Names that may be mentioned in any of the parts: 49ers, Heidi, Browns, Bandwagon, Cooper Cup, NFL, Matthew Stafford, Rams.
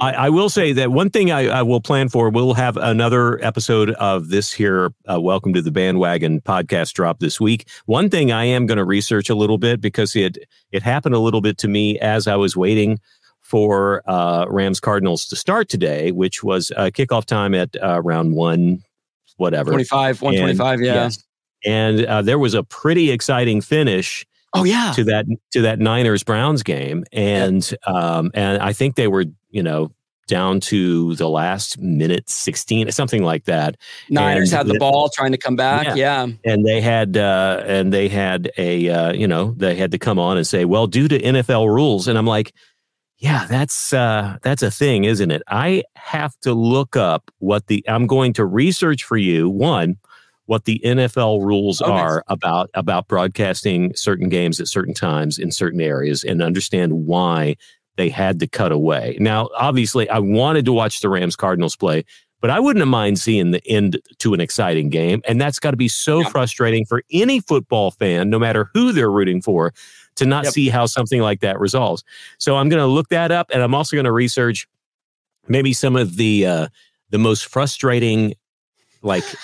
I will say that one thing I will plan for, we'll have another episode of this here, Welcome to the Bandwagon podcast drop this week. One thing I am going to research a little bit, because it happened a little bit to me as I was waiting for Rams Cardinals to start today, which was kickoff time at around 125. Yes. And there was a pretty exciting finish. Oh yeah, to that Niners Browns game, and I think they were down to the last minute 16, something like that. Niners had the ball trying to come back, yeah. And they had they had to come on and say, well, due to NFL rules, and I'm like, yeah, that's a thing, isn't it? I have to look up I'm going to research for you what the NFL rules are about broadcasting certain games at certain times in certain areas, and understand why they had to cut away. Now, obviously, I wanted to watch the Rams Cardinals play, but I wouldn't mind seeing the end to an exciting game. And that's got to be so frustrating for any football fan, no matter who they're rooting for, to not see how something like that resolves. So I'm going to look that up, and I'm also going to research maybe some of the most frustrating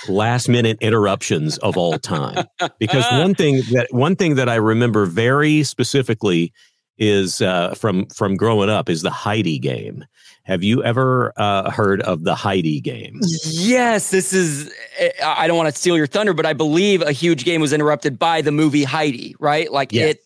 last minute interruptions of all time, because one thing that I remember very specifically is from growing up is the Heidi game. Have you ever heard of the Heidi game? Yes, I don't want to steal your thunder, but I believe a huge game was interrupted by the movie Heidi, right? It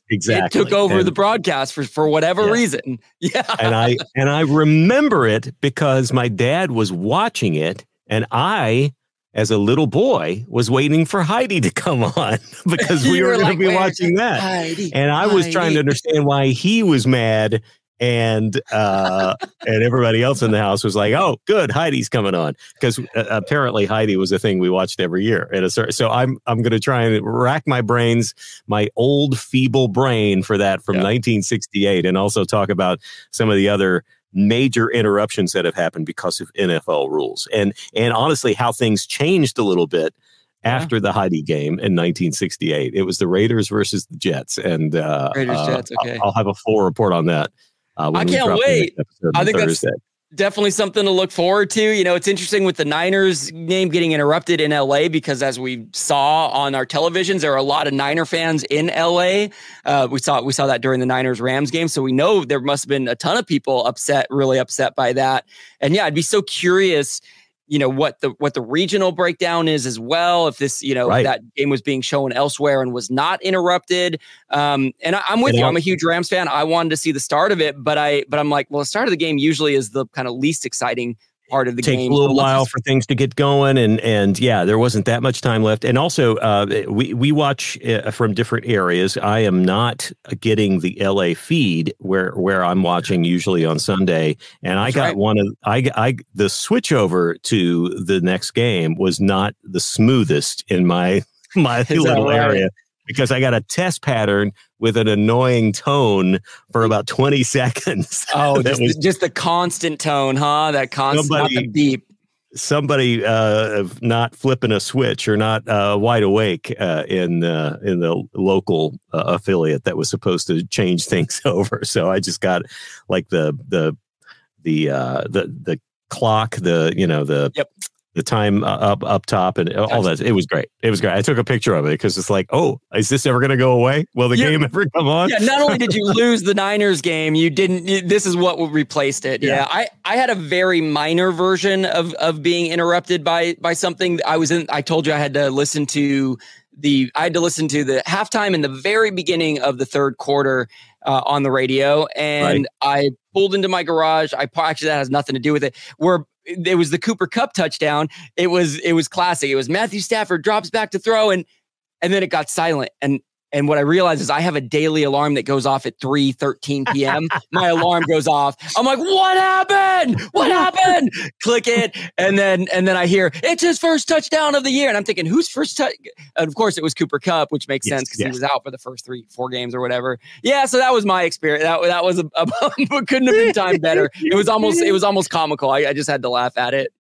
took over the broadcast for whatever reason. Yeah. And I remember it because my dad was watching it, and I, as a little boy, was waiting for Heidi to come on because we were going to be watching that. Heidi. Was trying to understand why he was mad, and everybody else in the house was like, "Oh, good, Heidi's coming on," because apparently Heidi was a thing we watched every year. So I'm going to try and rack my brains, my old feeble brain, for that from 1968, and also talk about some of the other major interruptions that have happened because of NFL rules, and honestly how things changed a little bit after the Heidi game in 1968. It was the Raiders versus the Jets, and Raiders Jets. Okay, I'll have a full report on that. I can't wait. I think that's definitely something to look forward to. It's interesting with the Niners name getting interrupted in LA, because as we saw on our televisions, there are a lot of Niner fans in LA. We saw that during the Niners Rams game. So we know there must have been a ton of people really upset by that. And I'd be so curious, what the regional breakdown is as well. If this, that game was being shown elsewhere and was not interrupted. And I'm with you. I'm a huge Rams fan. I wanted to see the start of it, but I'm like, well, the start of the game usually is the kind of least exciting part of the game. Takes a little while for things to get going, and there wasn't that much time left. And also, we watch from different areas. I am not getting the LA feed where I'm watching usually on Sunday. And the switchover to the next game was not the smoothest in my little area, because I got a test pattern with an annoying tone for about 20 seconds. Oh, just the constant tone, huh? That constant, not the beep. Somebody not flipping a switch or not wide awake in the local affiliate that was supposed to change things over. So I just got the clock, the time up top and all that. It was great. I took a picture of it because it's like, oh, is this ever going to go away? Will the game ever come on? Yeah. Not only did you lose the Niners game, this is what replaced it. Yeah. I had a very minor version of being interrupted by something. I told you I had to listen to the halftime in the very beginning of the third quarter on the radio. And I pulled into my garage. Actually, that has nothing to do with it. It was the Cooper Cup touchdown. It was classic. It was Matthew Stafford drops back to throw, and then it got silent. And what I realized is I have a daily alarm that goes off at 3:13 p.m. My alarm goes off. I'm like, what happened? What happened? Click it. And then I hear, it's his first touchdown of the year. And I'm thinking, who's first touch? And of course, it was Cooper Cup, which makes sense because he was out for the first 3-4 games or whatever. Yeah, so that was my experience. That was couldn't have been timed better. It was almost comical. I just had to laugh at it.